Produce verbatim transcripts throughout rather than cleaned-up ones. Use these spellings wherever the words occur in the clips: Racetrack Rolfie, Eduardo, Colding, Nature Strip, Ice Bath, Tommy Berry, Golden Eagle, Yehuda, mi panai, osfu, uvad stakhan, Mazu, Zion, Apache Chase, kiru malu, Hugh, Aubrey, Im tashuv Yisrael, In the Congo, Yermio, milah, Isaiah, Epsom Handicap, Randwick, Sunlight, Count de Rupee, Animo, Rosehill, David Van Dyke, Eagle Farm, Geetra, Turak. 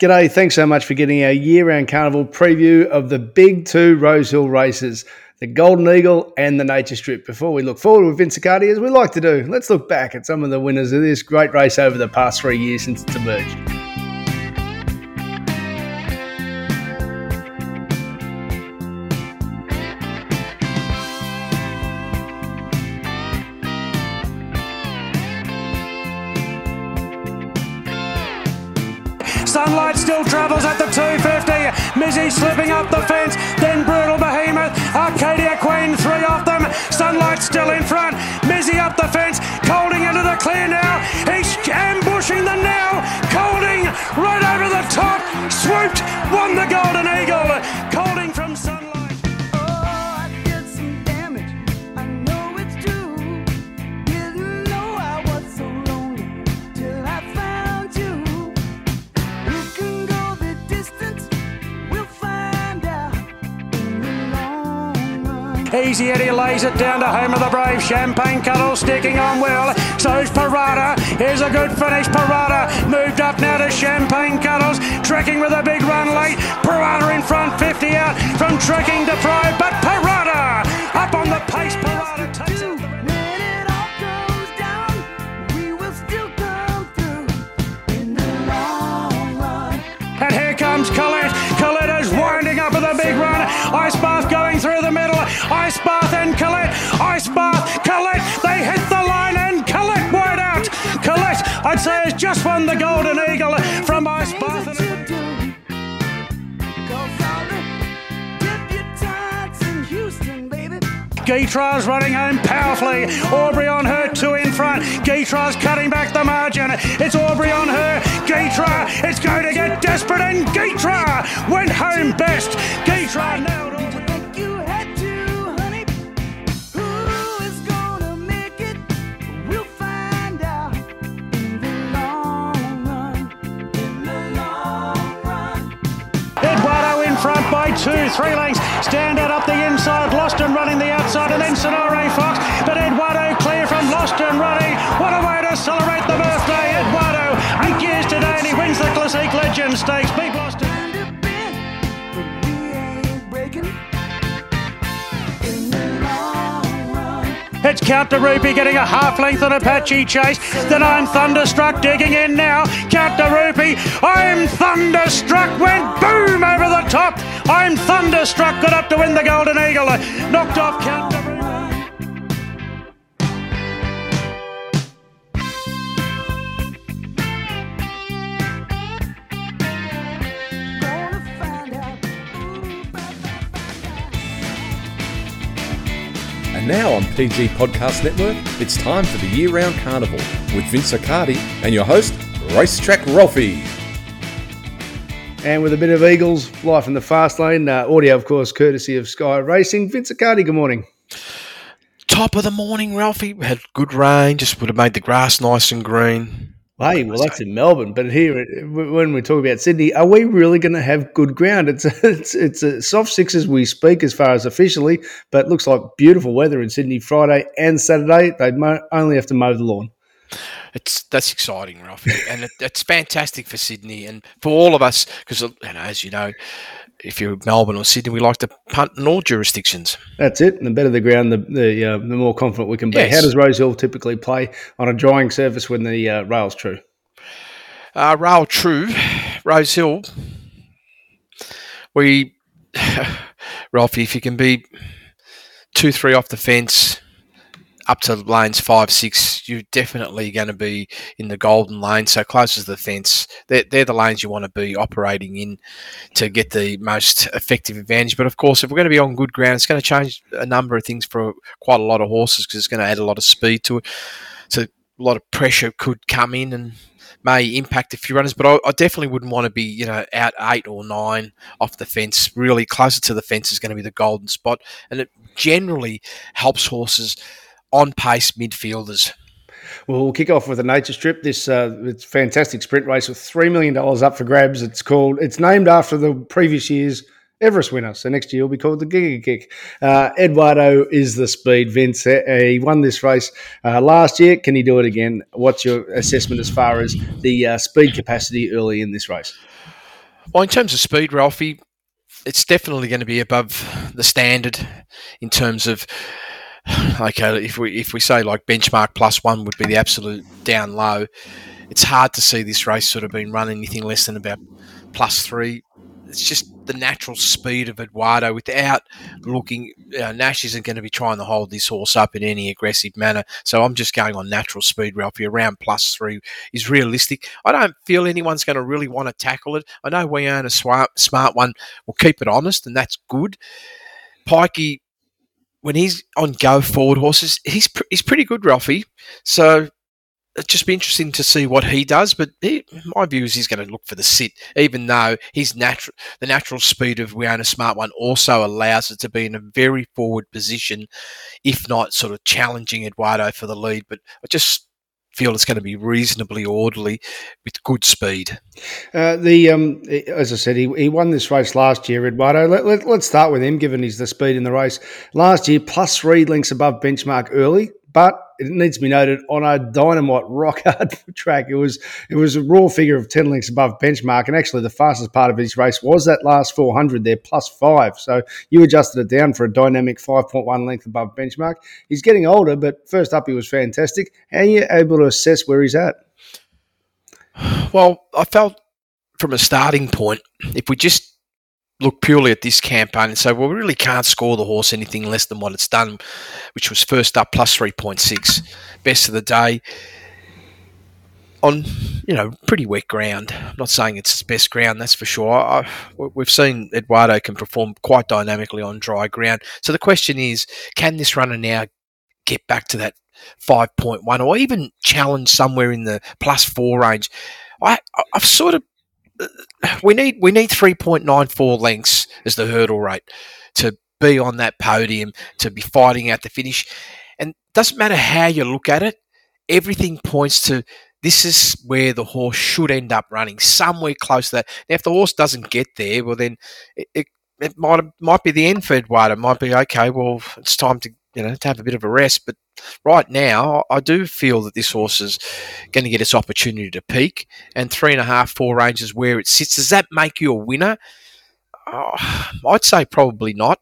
G'day, thanks so much for getting our year-round carnival preview of the big two Rosehill races, the Golden Eagle and the Nature Strip. Before we look forward with Vince Accardi, as we like to do, let's look back at some of the winners of this great race over the past three years since its emerged. Sunlight still travels at the two fifty. Mizzy slipping up the fence, then Brutal Behemoth, Arcadia Queen, three off them. Sunlight still in front, Mizzy up the fence, Colding into the clear now. He's ambushing them now. Colding right over the top, swooped, won the Golden Eagle. Colding from Sunlight. Easy Eddie lays it down to Home of the Brave. Champagne Cuddles sticking on well. So's Parada. Here's a good finish. Parada moved up now to Champagne Cuddles. Trekking with a big run late. Parada in front, fifty out from Trekking to Private. But Parada up on the pace. Parada takes it. And here comes Colette. Colette is winding up with a big run. Ice Bath going through the middle. Ice Bath and Colette. Ice Bath, Colette. They hit the line and Colette wide out. Colette, I'd say, has just won the Golden Eagle from Ice Bath. Geetra's running home powerfully. Aubrey on her, two in front. Geetra's cutting back the margin. It's Aubrey on her. Geetra, it's going to get desperate, and Geetra went home best. Geetra nailed it. Front by two, three lengths. Standout up the inside, Lost And Running the outside, and then Sonore Fox. But Eduardo clear from Lost And Running. What a way to celebrate the birthday, Eduardo. Eight years today, and he wins the Classic Legend Stakes. Beat Lost And It's Count de Rupee getting a half length on Apache Chase. Then I'm Thunderstruck digging in now. Count de Rupee. I'm Thunderstruck went boom over the top. I'm Thunderstruck got up to win the Golden Eagle. Knocked off Count de Rupee. Now on P G Podcast Network, it's time for the year-round carnival with Vince Accardi and your host, Racetrack Rolfie. And with a bit of Eagles, life in the fast lane, uh, audio, of course, courtesy of Sky Racing. Vince Accardi, good morning. Top of the morning, Ralphie. We had good rain, just would have made the grass nice and green. Hey, well, that's in Melbourne, but here, when we talk about Sydney, are we really going to have good ground? It's it's it's a soft six as we speak, as far as officially, but it looks like beautiful weather in Sydney Friday and Saturday. They mo- only have to mow the lawn. It's that's exciting, Ralph, and it, it's fantastic for Sydney and for all of us because, you know, as you know, if you're Melbourne or Sydney, we like to punt in all jurisdictions. That's it. And the better the ground, the the, uh, the more confident we can be. Yes. How does Rosehill typically play on a drying surface when the uh, rail's true? Uh, rail true. Rosehill, we, Ralphie, if you can be two, three off the fence, up to lanes five, six, you're definitely going to be in the golden lane. So close to the fence, they're, they're the lanes you want to be operating in to get the most effective advantage. But of course, if we're going to be on good ground, it's going to change a number of things for quite a lot of horses because it's going to add a lot of speed to it. So a lot of pressure could come in and may impact a few runners. But I, I definitely wouldn't want to be, you know, out eight or nine off the fence. Really closer to the fence is going to be the golden spot, and it generally helps horses on-pace midfielders. Well, we'll kick off with a Nature Strip. This uh, it's a fantastic sprint race with three million dollars up for grabs. It's called. It's named after the previous year's Everest winner, so next year will be called the Giga Kick. Uh, Eduardo is the speed, Vince. He won this race uh, last year. Can he do it again? What's your assessment as far as the uh, speed capacity early in this race? Well, in terms of speed, Ralphie, it's definitely going to be above the standard in terms of, okay, if we if we say like benchmark plus one would be the absolute down low, it's hard to see this race sort of being run anything less than about plus three. It's just the natural speed of Eduardo without looking. You know, Nash isn't going to be trying to hold this horse up in any aggressive manner. So I'm just going on natural speed, Ralphie. Around plus three is realistic. I don't feel anyone's going to really want to tackle it. I know we own a smart, smart one. We'll keep it honest, and that's good. Pikey, when he's on go forward horses, he's, pr- he's pretty good, Ralphie. So it'd just be interesting to see what he does, but he, my view is he's going to look for the sit, even though his natural, the natural speed of We Own a Smart One also allows it to be in a very forward position, if not sort of challenging Eduardo for the lead. But I just feel it's going to be reasonably orderly with good speed. Uh, the um, as I said, he, he won this race last year, Eduardo. Let, let, let's start with him, given he's the speed in the race. Last year, plus three lengths above benchmark early, but it needs to be noted, on a dynamite rock hard track, it was it was a raw figure of ten lengths above benchmark, and actually the fastest part of his race was that last four hundred there, plus five. So you adjusted it down for a dynamic five point one length above benchmark. He's getting older, but first up he was fantastic. How are you able to assess where he's at? Well, I felt from a starting point, if we just look purely at this campaign and say, well, we really can't score the horse anything less than what it's done, which was first up plus three point six, best of the day on, you know, pretty wet ground. I'm not saying it's its best ground, that's for sure. I, we've seen Eduardo can perform quite dynamically on dry ground. So the question is, can this runner now get back to that five point one or even challenge somewhere in the plus four range? I, I've sort of We need we need three point nine four lengths as the hurdle rate to be on that podium, to be fighting out the finish. And doesn't matter how you look at it, everything points to this is where the horse should end up running, somewhere close to that. Now, if the horse doesn't get there, well, then it, it, it might might be the end for Eduardo. It might be, okay, well, it's time to, you know, to have a bit of a rest. But right now, I do feel that this horse is going to get its opportunity to peak, and three and a half, four range is where it sits. Does that make you a winner? Oh, I'd say probably not.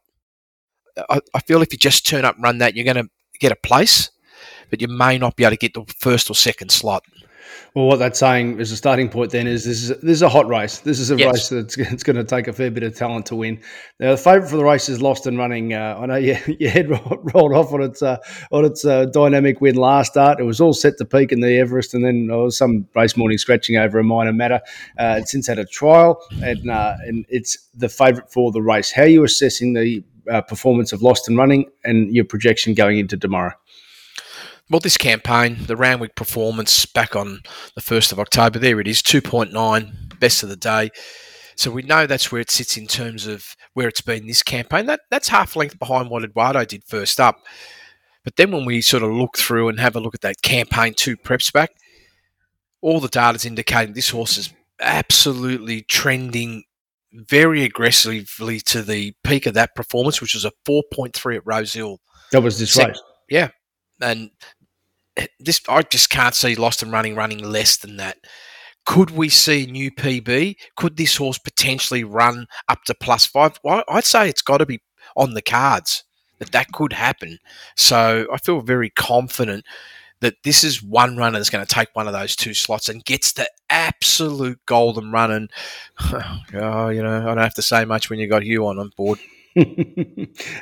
I, I feel if you just turn up and run that, you're going to get a place, but you may not be able to get the first or second slot. Well, what that's saying as a starting point then is this is this is a hot race. This is a yes. race that's it's going to take a fair bit of talent to win. Now, the favourite for the race is Lost and Running. Uh, I know you, your head rolled off on its uh, on its uh, dynamic win last start. It was all set to peak in the Everest, and then oh, some race morning scratching over a minor matter. Uh, it's since had a trial, and uh, and it's the favourite for the race. How are you assessing the uh, performance of Lost and Running and your projection going into tomorrow? Well, this campaign, the Randwick performance back on the first of October, there it is, two point nine, best of the day. So we know that's where it sits in terms of where it's been this campaign. That That's half length behind what Eduardo did first up. But then when we sort of look through and have a look at that campaign two preps back, all the data's indicating this horse is absolutely trending very aggressively to the peak of that performance, which was a four point three at Rosehill. That was this race? Yeah. And this, I just can't see Lost and Running running less than that. Could we see a new P B? Could this horse potentially run up to plus five? Well, I'd say it's got to be on the cards that that could happen. So I feel very confident that this is one runner that's going to take one of those two slots and gets the absolute golden run. And, oh, you know, I don't have to say much when you got Hugh on, on board.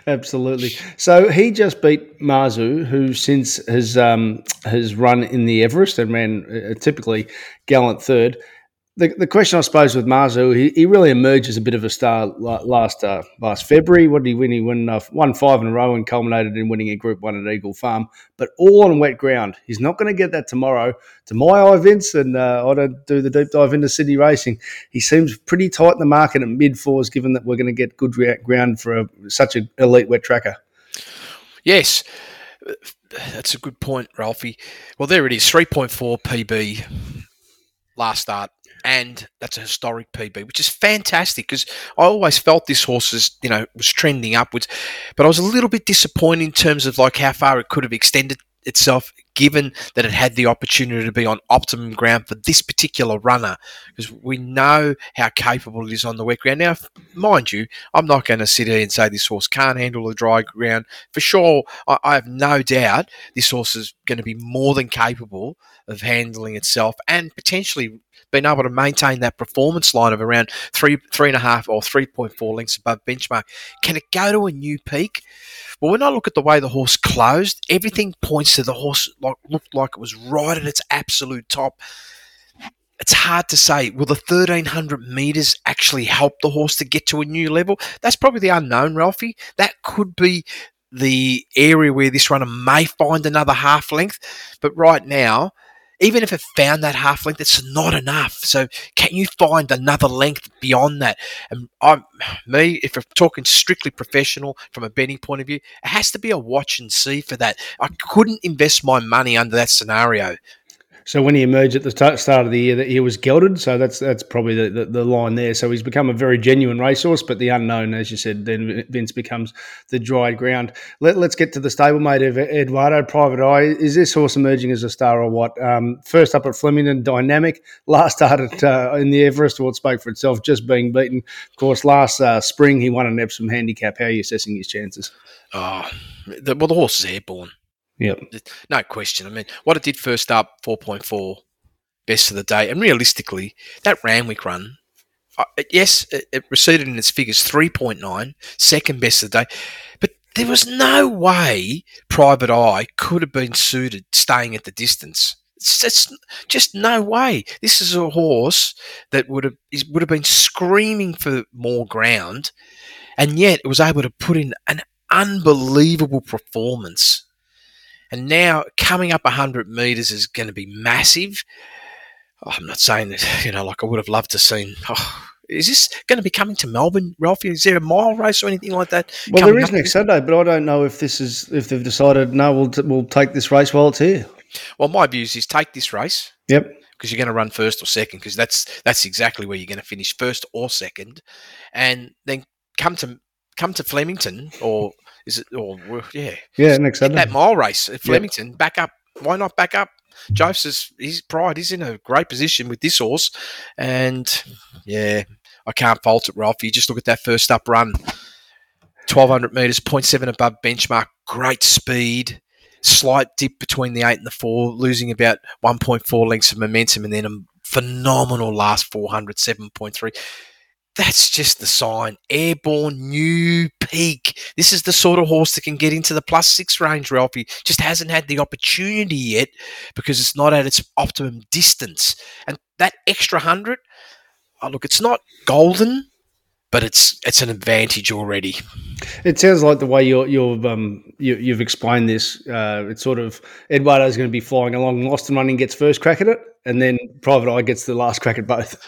Absolutely. So he just beat Mazu, who since has um, has run in the Everest and ran a typically gallant third. The the question, I suppose, with Mazu, he, he really emerged as a bit of a star last uh, last February. What did he win? He won, uh, won five in a row and culminated in winning a Group One at Eagle Farm, but all on wet ground. He's not going to get that tomorrow. To my eye, Vince, and uh, I don't do the deep dive into city racing, he seems pretty tight in the market at mid-fours, given that we're going to get good ground for a, such an elite wet tracker. Yes, that's a good point, Ralphie. Well, there it is, three point four P B last start. And that's a historic P B, which is fantastic because I always felt this horse is, you know, was trending upwards. But I was a little bit disappointed in terms of like how far it could have extended itself, given that it had the opportunity to be on optimum ground for this particular runner, because we know how capable it is on the wet ground. Now, mind you, I'm not going to sit here and say this horse can't handle the dry ground. For sure, I, I have no doubt this horse is going to be more than capable of handling itself and potentially being able to maintain that performance line of around three, three and a half or three point four lengths above benchmark. Can it go to a new peak? Well, when I look at the way the horse closed, everything points to the horse like, looked like it was right at its absolute top. It's hard to say. Will the thirteen hundred metres actually help the horse to get to a new level? That's probably the unknown, Ralphie. That could be the area where this runner may find another half length. But right now, even if it found that half length, it's not enough. So can you find another length beyond that? And I'm, me, if I'm talking strictly professional from a betting point of view, it has to be a watch and see for that. I couldn't invest my money under that scenario. So when he emerged at the start of the year, that he was gelded. So that's that's probably the, the, the line there. So he's become a very genuine racehorse, but the unknown, as you said, then Vince becomes the dry ground. Let, let's get to the stablemate of Eduardo, Private Eye. Is this horse emerging as a star or what? Um, first up at Flemington, dynamic. Last start at, uh, in the Everest, well, it spoke for itself, just being beaten. Of course, last uh, spring he won an Epsom handicap. How are you assessing his chances? Oh, the, well, the horse is airborne. Yeah, no question. I mean, what it did first up, four point four, best of the day. And realistically, that Randwick run, yes, it receded in its figures, three point nine, second best of the day. But there was no way Private Eye could have been suited staying at the distance. It's just, just no way. This is a horse that would have would have been screaming for more ground, and yet it was able to put in an unbelievable performance. And now coming up one hundred metres is going to be massive. Oh, I'm not saying that, you know, like I would have loved to have seen. Oh, is this going to be coming to Melbourne, Ralphie? Is there a mile race or anything like that? Well, there is next Saturday, but I don't know if this is if they've decided, no, we'll, t- we'll take this race while it's here. Well, my views is take this race. Yep. Because you're going to run first or second, because that's, that's exactly where you're going to finish, first or second. And then come to come to Flemington or... Is it or yeah, yeah? Next Saturday, that mile race at Flemington, yep. Back up. Why not back up? Joseph's his pride. He's in a great position with this horse, and yeah, I can't fault it, Ralph. You just look at that first up run, twelve hundred meters, zero point seven above benchmark. Great speed, slight dip between the eight and the four, losing about one point four lengths of momentum, and then a phenomenal last four hundred, seven point three. That's just the sign. Airborne, new peak. This is the sort of horse that can get into the plus six range, Ralphie. Just hasn't had the opportunity yet because it's not at its optimum distance. And that extra hundred, oh, look, it's not golden, but it's it's an advantage already. It sounds like the way you're, you're, um, you, you've explained this, uh, it's sort of Eduardo's going to be flying along. Lost and Running gets first crack at it, and then Private Eye gets the last crack at both.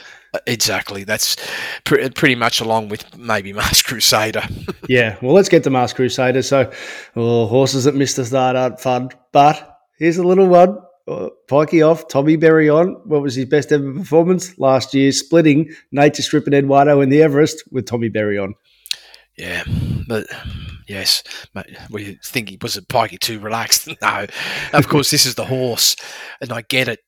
Exactly. That's pr- pretty much along with maybe Mask Crusader. Yeah. Well, let's get to Mask Crusader. So, oh, horses that missed the start aren't fun, but here's a little one. Uh, Pikey off, Tommy Berry on. What was his best ever performance last year? Splitting Nature Strip and Eduardo in the Everest with Tommy Berry on. Yeah, but yes, mate, were you thinking was it Pikey too relaxed? No, of course this is the horse, and I get it.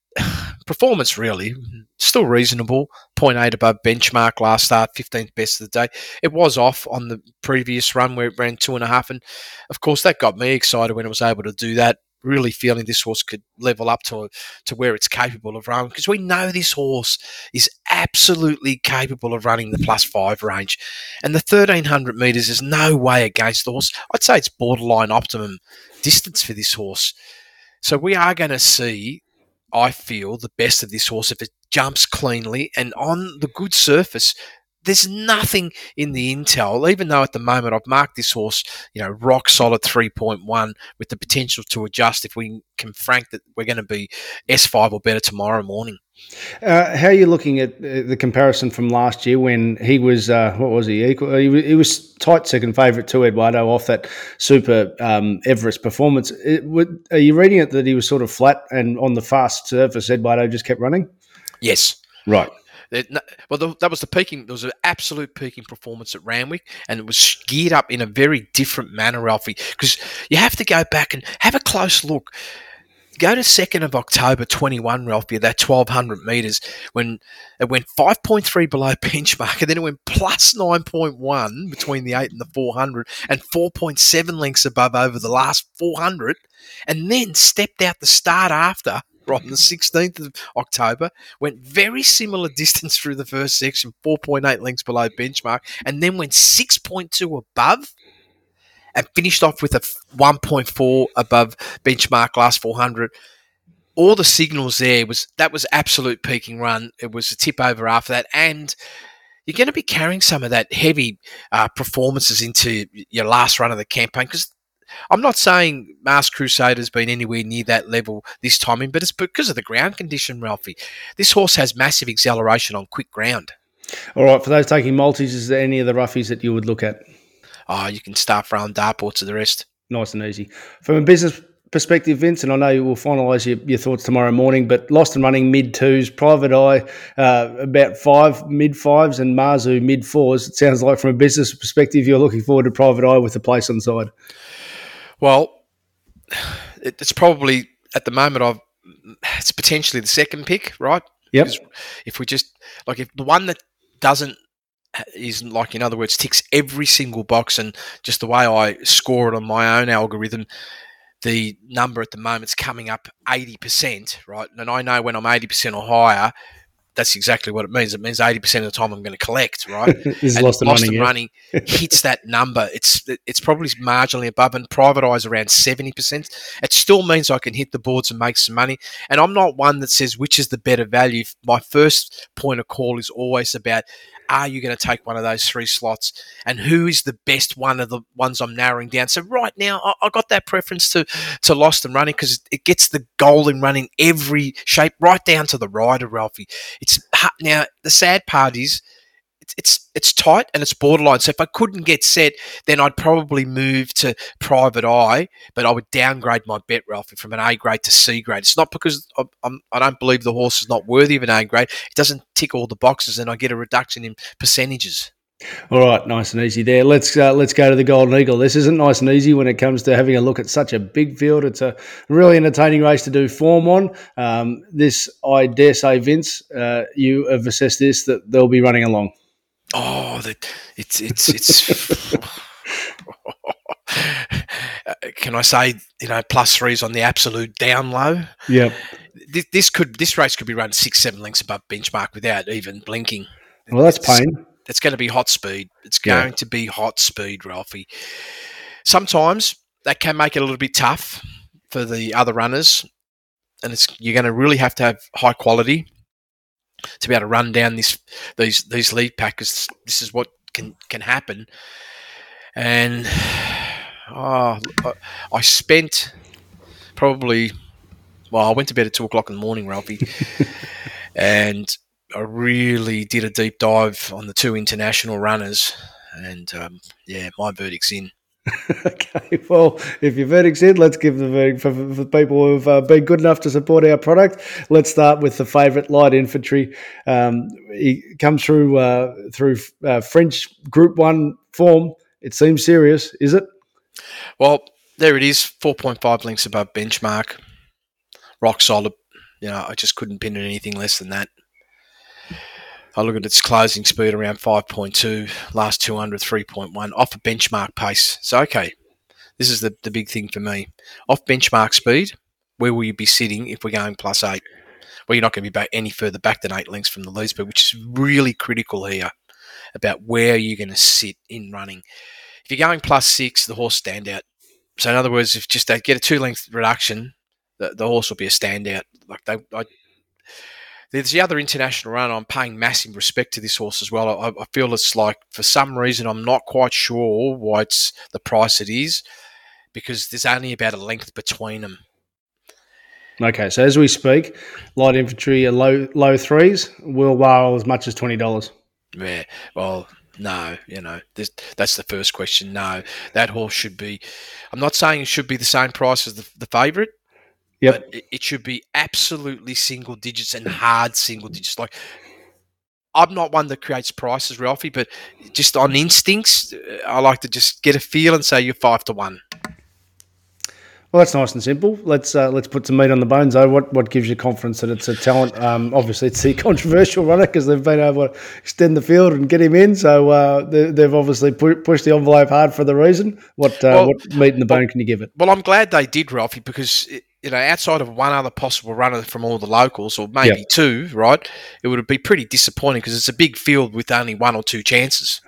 Performance really still reasonable, zero point eight above benchmark last start, fifteenth best of the day. It was off on the previous run where it ran two and a half, and of course that got me excited when it was able to do that. Really feeling this horse could level up to to where it's capable of running, because we know this horse is absolutely capable of running the plus five range, and the thirteen hundred metres is no way against the horse. I'd say it's borderline optimum distance for this horse. So we are going to see, I feel, the best of this horse if it jumps cleanly and on the good surface. There's nothing in the intel, even though at the moment I've marked this horse, you know, rock solid three point one with the potential to adjust if we can frank that we're going to be S five or better tomorrow morning. Uh, how are you looking at uh, the comparison from last year when he was, uh, what was he, equal, he, was, he was tight second favourite to Eduardo off that super um, Everest performance. It would, are you reading it that he was sort of flat and on the fast surface, Eduardo just kept running? Yes. Right. Not, well, the, that was the peaking. There was an absolute peaking performance at Randwick, and it was geared up in a very different manner, Ralphie, because you have to go back and have a close look. Go to second of October twenty-one, Ralphie, that twelve hundred metres, when it went five point three below benchmark, and then it went plus nine point one between the eight and the four hundred, and four point seven lengths above over the last four hundred, and then stepped out the start after on the sixteenth of October, went very similar distance through the first section, four point eight lengths below benchmark, and then went six point two above and finished off with a one point four above benchmark last four hundred. All the signals there, was that was absolute peaking run. It was a tip over after that, and you're going to be carrying some of that heavy uh, performances into your last run of the campaign, because I'm not saying Mask Crusader's been anywhere near that level this time in, but it's because of the ground condition, Ralphie. This horse has massive acceleration on quick ground. All right, for those taking multis, is there any of the roughies that you would look at? Oh, you can start throwing dartboards to the rest. Nice and easy. From a business perspective, Vince, and I know you will finalise your, your thoughts tomorrow morning, but Lost and Running mid-twos, Private Eye uh, about five, mid-fives, and Mazu mid-fours. It sounds like from a business perspective you're looking forward to Private Eye with a place on side. Well, it's probably at the moment I've it's potentially the second pick, right? Yep. If we just like if the one that doesn't is like in other words ticks every single box, and just the way I score it on my own algorithm, the number at the moment's coming up eighty percent, right? And I know when I'm eighty percent or higher, that's exactly what it means. It means eighty percent of the time I'm going to collect, right? And Lost and Running, running yeah. hits that number. It's it's probably marginally above, and Private Eye's around seventy percent. It still means I can hit the boards and make some money. And I'm not one that says which is the better value. My first point of call is always about, are you going to take one of those three slots, and who is the best one of the ones I'm narrowing down? So right now I, I got that preference to, to Lost and Running because it gets the goal in running every shape, right down to the rider, Ralphie. It Now, the sad part is it's, it's it's tight and it's borderline. So if I couldn't get set, then I'd probably move to Private Eye, but I would downgrade my bet, Ralphie, from an A grade to C grade. It's not because I'm, I'm, I don't believe the horse is not worthy of an A grade. It doesn't tick all the boxes, and I get a reduction in percentages. All right, nice and easy there. Let's uh, let's go to the Golden Eagle. This isn't nice and easy when it comes to having a look at such a big field. It's a really entertaining race to do form on. Um, this, I dare say, Vince, uh, you have assessed this, that they'll be running along. Oh, the, it's it's it's. Can I say, you know, plus threes on the absolute down low? Yep. This, this could this race could be run six, seven lengths above benchmark without even blinking. Well, that's it's, pain. It's going to be hot speed. It's going yeah. to be hot speed, Ralphie. Sometimes that can make it a little bit tough for the other runners, and it's you're going to really have to have high quality to be able to run down this these these lead packers. This is what can can happen. And oh, I, I spent probably well, I went to bed at two o'clock in the morning, Ralphie, and I really did a deep dive on the two international runners, and um, yeah, my verdict's in. Okay, well, if your verdict's in, let's give the verdict for, for people who've uh, been good enough to support our product. Let's start with the favourite, Light Infantry. Um, he comes through uh, through uh, French Group One form. It seems serious, is it? Well, there it is, four point five lengths above benchmark, rock solid. You know, I just couldn't pin it anything less than that. I look at its closing speed around five point two, last two hundred, three point one, off a benchmark pace. So, okay, this is the, the big thing for me. Off benchmark speed, where will you be sitting if we're going plus eight? Well, you're not going to be back any further back than eight lengths from the lead speed, which is really critical here about where you're going to sit in running. If you're going plus six, the horse standout. So, in other words, if just they get a two-length reduction, the, the horse will be a standout. Like they... I, There's the other international runner. I'm paying massive respect to this horse as well. I, I feel it's like, for some reason, I'm not quite sure why it's the price it is, because there's only about a length between them. Okay, so as we speak, Light Infantry are low low threes. Will whale as much as twenty dollars. Yeah, well, no, you know, that's the first question. No, that horse should be – I'm not saying it should be the same price as the, the favourite. Yep. But it should be absolutely single digits and hard single digits. Like I'm not one that creates prices, Ralphie, but just on instincts, I like to just get a feel and say you're five to one. Well, that's nice and simple. Let's uh, let's put some meat on the bones, though. What what gives you confidence that it's a talent? Um, obviously, it's the controversial runner because they've been able to extend the field and get him in. So uh, they, they've obviously pu- pushed the envelope hard for the reason. What uh, well, what meat in the bone well, can you give it? Well, I'm glad they did, Ralphie, because it, you know, outside of one other possible runner from all the locals, or maybe yep. two, right? It would be pretty disappointing because it's a big field with only one or two chances.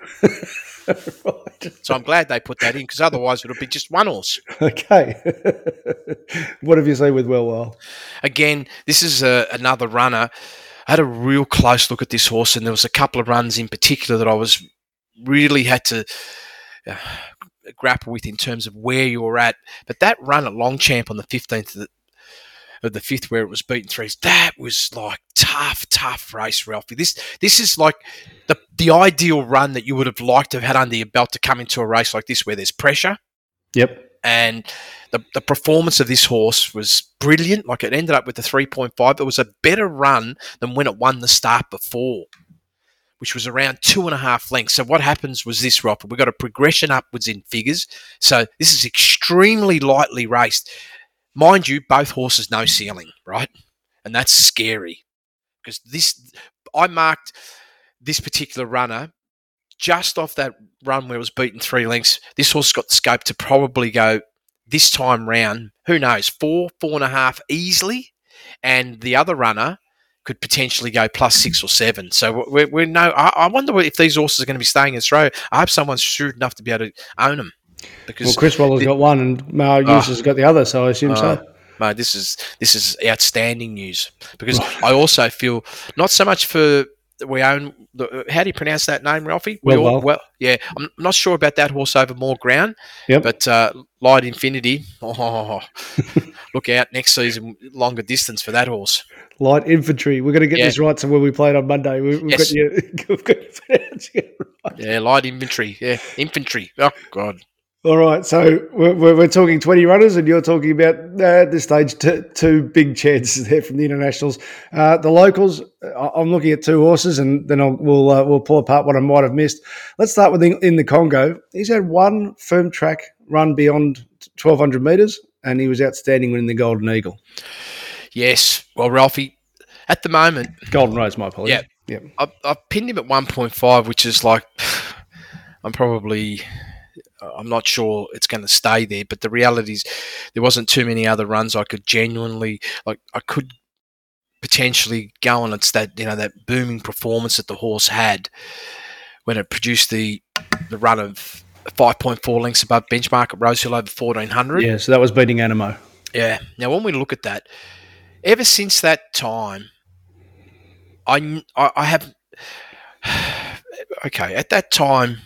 Right. So I'm glad they put that in because otherwise it would be just one horse. Okay. What have you seen with Wellwell? Again, this is a, another runner. I had a real close look at this horse, and there was a couple of runs in particular that I was really had to uh, grapple with in terms of where you were at. But that run at Longchamp on the fifteenth of the of the fifth, where it was beaten threes, that was like tough, tough race, Ralphie. This this is like the the ideal run that you would have liked to have had under your belt to come into a race like this where there's pressure. Yep. And the, the performance of this horse was brilliant. Like it ended up with a three point five. It was a better run than when it won the start before, which was around two and a half lengths. So what happens was this, Ralphie. We've got a progression upwards in figures. So this is extremely lightly raced. Mind you, both horses no ceiling, right? And that's scary because this I marked this particular runner just off that run where it was beaten three lengths. This horse got the scope to probably go this time round, who knows, four, four and a half easily. And the other runner could potentially go plus six or seven. So we're, we're no, I, I wonder if these horses are going to be staying in throw. I hope someone's shrewd enough to be able to own them. Because well, Chris Waller's the, got one and Mao Hughes has got the other, so I assume uh, so. Mate, this is this is outstanding news because I also feel not so much for we own. The, how do you pronounce that name, Ralphie? We well, all, well, well, yeah, I'm not sure about that horse over more ground. Yep. But uh, Light Infinity, oh, look out next season, longer distance for that horse. Light Infantry. We're going to get yeah. this right. So when we play it on Monday, we, we've, yes. got you, we've got you pronouncing it right. Yeah, Light Infantry. Yeah, Infantry. Oh God. All right, so we're, we're talking twenty runners, and you're talking about uh, at this stage t- two big chances there from the internationals. Uh, the locals, I'm looking at two horses, and then I'll, we'll uh, we'll pull apart what I might have missed. Let's start with in, in the Congo. He's had one firm track run beyond twelve hundred metres, and he was outstanding winning the Golden Eagle. Yes, well, Ralphie, at the moment, Golden Rose, my apologies. Yeah, yeah. I've, I've pinned him at one point five, which is like I'm probably. I'm not sure it's going to stay there, but the reality is there wasn't too many other runs I could genuinely like. I could potentially go on. It's that you know that booming performance that the horse had when it produced the the run of five point four lengths above benchmark at Rosehill over fourteen hundred. Yeah, so that was beating Animo. Yeah. Now, when we look at that, ever since that time, I I, I have okay at that time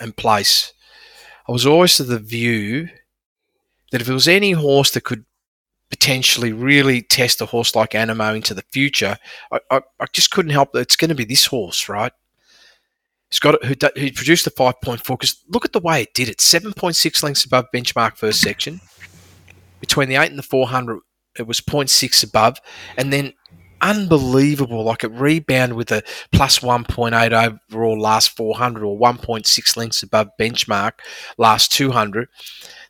and place. I was always of the view that if there was any horse that could potentially really test a horse like Animo into the future, I, I, I just couldn't help that it's going to be this horse, right? It's got who, who produced the five point four because look at the way it did it: seven point six lengths above benchmark first section. Between the eight and the four hundred, it was zero point six above, and then unbelievable, like it rebounded with a plus one point eight overall last four hundred or one point six lengths above benchmark last two hundred.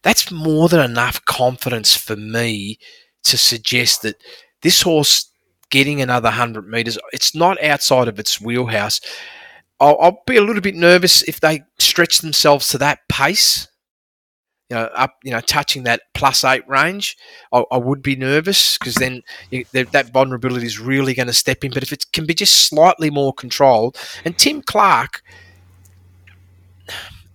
That's more than enough confidence for me to suggest that this horse getting another one hundred metres, it's not outside of its wheelhouse. I'll, I'll be a little bit nervous if they stretch themselves to that pace, you know, up, you know, touching that plus eight range, I, I would be nervous because then you, that vulnerability is really going to step in. But if it can be just slightly more controlled, and Tim Clark,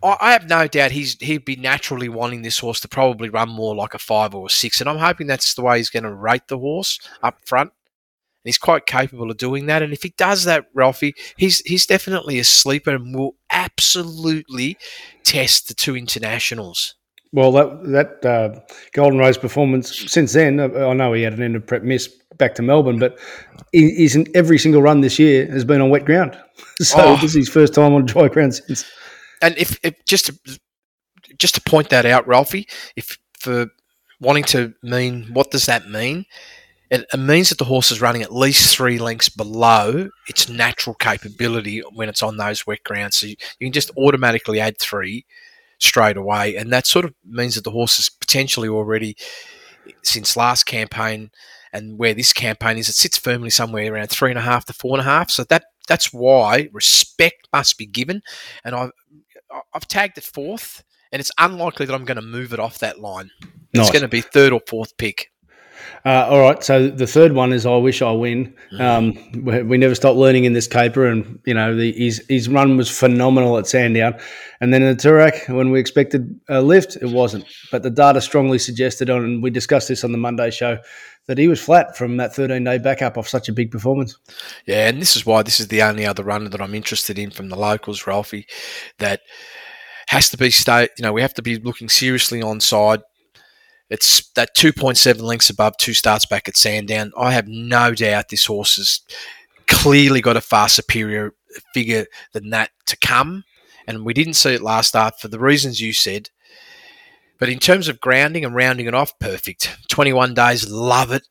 I, I have no doubt he's he'd be naturally wanting this horse to probably run more like a five or a six, and I'm hoping that's the way he's going to rate the horse up front. And he's quite capable of doing that, and if he does that, Ralphie, he's he's definitely a sleeper and will absolutely test the two internationals. Well, that that uh, Golden Rose performance since then, I know he had an end of prep miss back to Melbourne, but he's in every single run this year has been on wet ground. So oh. This is his first time on dry ground since. And if, if just to, just to point that out, Ralphie, if for wanting to mean what does that mean? It, it means that the horse is running at least three lengths below its natural capability when it's on those wet grounds. So you, you can just automatically add three straight away, and that sort of means that the horse is potentially already, since last campaign and where this campaign is, it sits firmly somewhere around three and a half to four and a half. So that that's why respect must be given, and I've I've tagged it fourth, and it's unlikely that I'm going to move it off that line. Nice. It's going to be third or fourth pick. Uh, all right, so the third one is I Wish I Win. Um, we, we never stopped learning in this caper, and you know the, his his run was phenomenal at Sandown, and then in the Turak, when we expected a lift, it wasn't. But the data strongly suggested, on, and we discussed this on the Monday show, that he was flat from that thirteen-day backup off such a big performance. Yeah, and this is why this is the only other runner that I'm interested in from the locals, Ralphie, that has to be stay. You know, we have to be looking seriously on side. It's that two point seven lengths above, two starts back at Sandown. I have no doubt this horse has clearly got a far superior figure than that to come. And we didn't see it last start for the reasons you said. But in terms of grounding and rounding it off, perfect. twenty-one days, love it.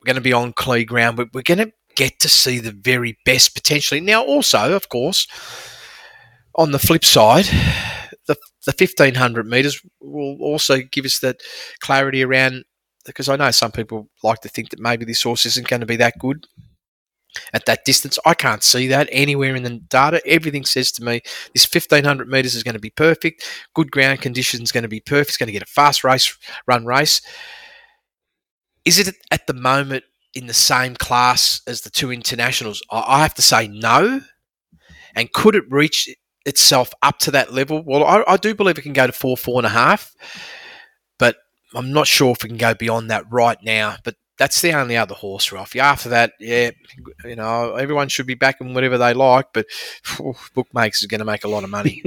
We're going to be on clee ground. But we're going to get to see the very best potentially. Now, also, of course, on the flip side, the the fifteen hundred metres will also give us that clarity around, because I know some people like to think that maybe this horse isn't going to be that good at that distance. I can't see that anywhere in the data. Everything says to me this fifteen hundred metres is going to be perfect. Good ground conditions is going to be perfect. It's going to get a fast race, run race. Is it at the moment in the same class as the two internationals? I have to say no. And could it reach itself up to that level? Well, I, I do believe it can go to four, four and a half, but I'm not sure if it can go beyond that right now. But that's the only other horse, Ralphie. After that, yeah, you know, everyone should be backing whatever they like, but whew, bookmakers are going to make a lot of money.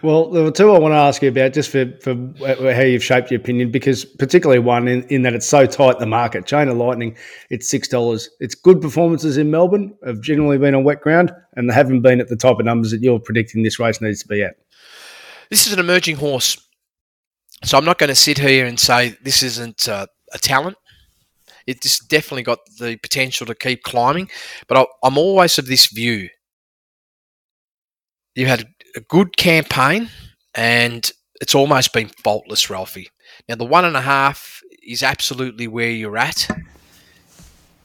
Well, there were two I want to ask you about just for, for how you've shaped your opinion, because particularly one in, in that it's so tight, the market. Chain of Lightning, it's six dollars. It's good performances in Melbourne, have generally been on wet ground, and they haven't been at the type of numbers that you're predicting this race needs to be at. This is an emerging horse, so I'm not going to sit here and say this isn't uh, a talent. It's definitely got the potential to keep climbing, but I, I'm always of this view. You had a good campaign, and it's almost been faultless, Ralphie. Now, the one and a half is absolutely where you're at,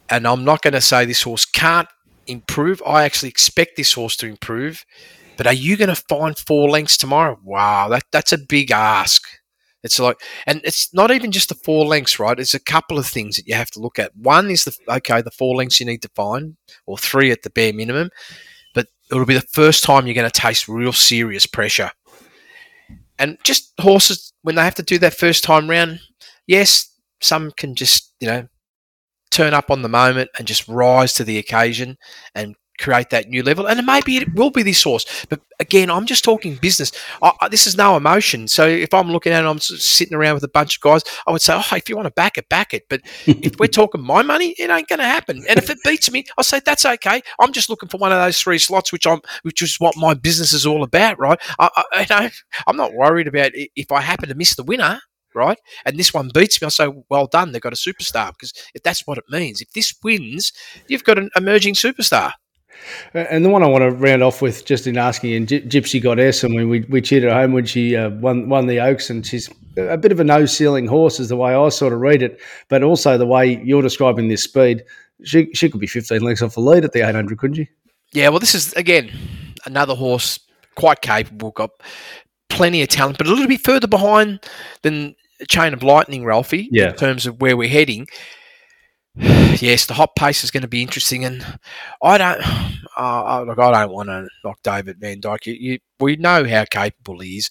and I'm not going to say this horse can't improve. I actually expect this horse to improve, but are you going to find four lengths tomorrow? Wow, that that's a big ask. It's like, and it's not even just the four lengths, right? It's a couple of things that you have to look at. One is the, okay, the four lengths you need to find, or three at the bare minimum. It'll be the first time you're going to taste real serious pressure. And just horses, when they have to do that first time round, yes, some can just, you know, turn up on the moment and just rise to the occasion and create that new level. And maybe it will be this horse. But again, I'm just talking business. I, I, this is no emotion. So if I'm looking at it and I'm sitting around with a bunch of guys, I would say, oh, if you want to back it, back it. But if we're talking my money, it ain't going to happen. And if it beats me, I'll say, that's okay. I'm just looking for one of those three slots, which I'm, which is what my business is all about, right? I, I, you know, I'm not worried about if I happen to miss the winner, right? And this one beats me, I say, well done, they've got a superstar, because if that's what it means. If this wins, you've got an emerging superstar. And the one I want to round off with, just in asking, and G- Gypsy Goddess, and we, we we cheered at home when she uh, won won the Oaks, and she's a bit of a no-ceiling horse, is the way I sort of read it, but also the way you're describing this speed, she she could be fifteen lengths off the lead at the eight hundred, couldn't she? Yeah, well, this is again another horse quite capable, got plenty of talent, but a little bit further behind than Chain of Lightning, Ralphie, yeah, in terms of where we're heading. Yes, the hot pace is going to be interesting, and I don't, uh, look, I don't want to knock David Van Dyke. You, you, we know how capable he is.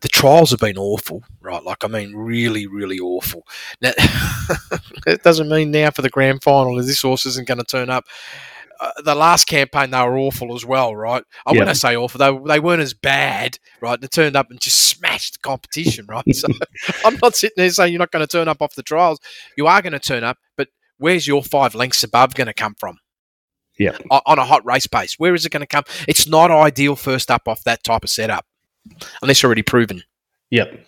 The trials have been awful, right? Like, I mean, really, really awful. Now, it doesn't mean now for the grand final that this horse isn't going to turn up. Uh, the last campaign, they were awful as well, right? I yeah. wouldn't say awful. They, they weren't as bad, right? They turned up and just smashed the competition, right? So I'm not sitting there saying you're not going to turn up off the trials. You are going to turn up, but where's your five lengths above going to come from? Yeah. On a hot race pace, where is it going to come? It's not ideal first up off that type of setup, unless you're already proven. Yep.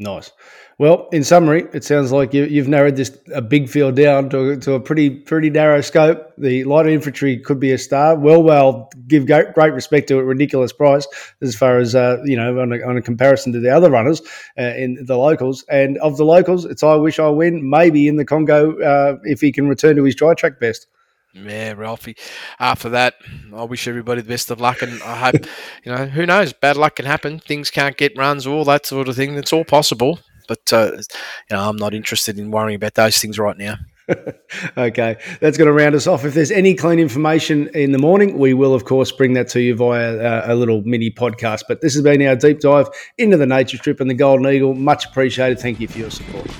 Nice. Well, in summary, it sounds like you, you've narrowed this a big field down to, to a pretty pretty narrow scope. The Light Infantry could be a star. Well, well, give great, great respect to a ridiculous price as far as, uh, you know, on a, on a comparison to the other runners uh, in the locals. And of the locals, it's I Wish I Win, maybe In the Congo uh, if he can return to his dry track best. Yeah, Ralphie. After that, I wish everybody the best of luck, and I hope, you know, who knows, bad luck can happen. Things can't get runs, all that sort of thing. It's all possible, but uh, you know, I'm not interested in worrying about those things right now. Okay, that's going to round us off. If there's any clean information in the morning, we will, of course, bring that to you via uh, a little mini podcast. But this has been our deep dive into the Nature Strip and the Golden Eagle. Much appreciated. Thank you for your support.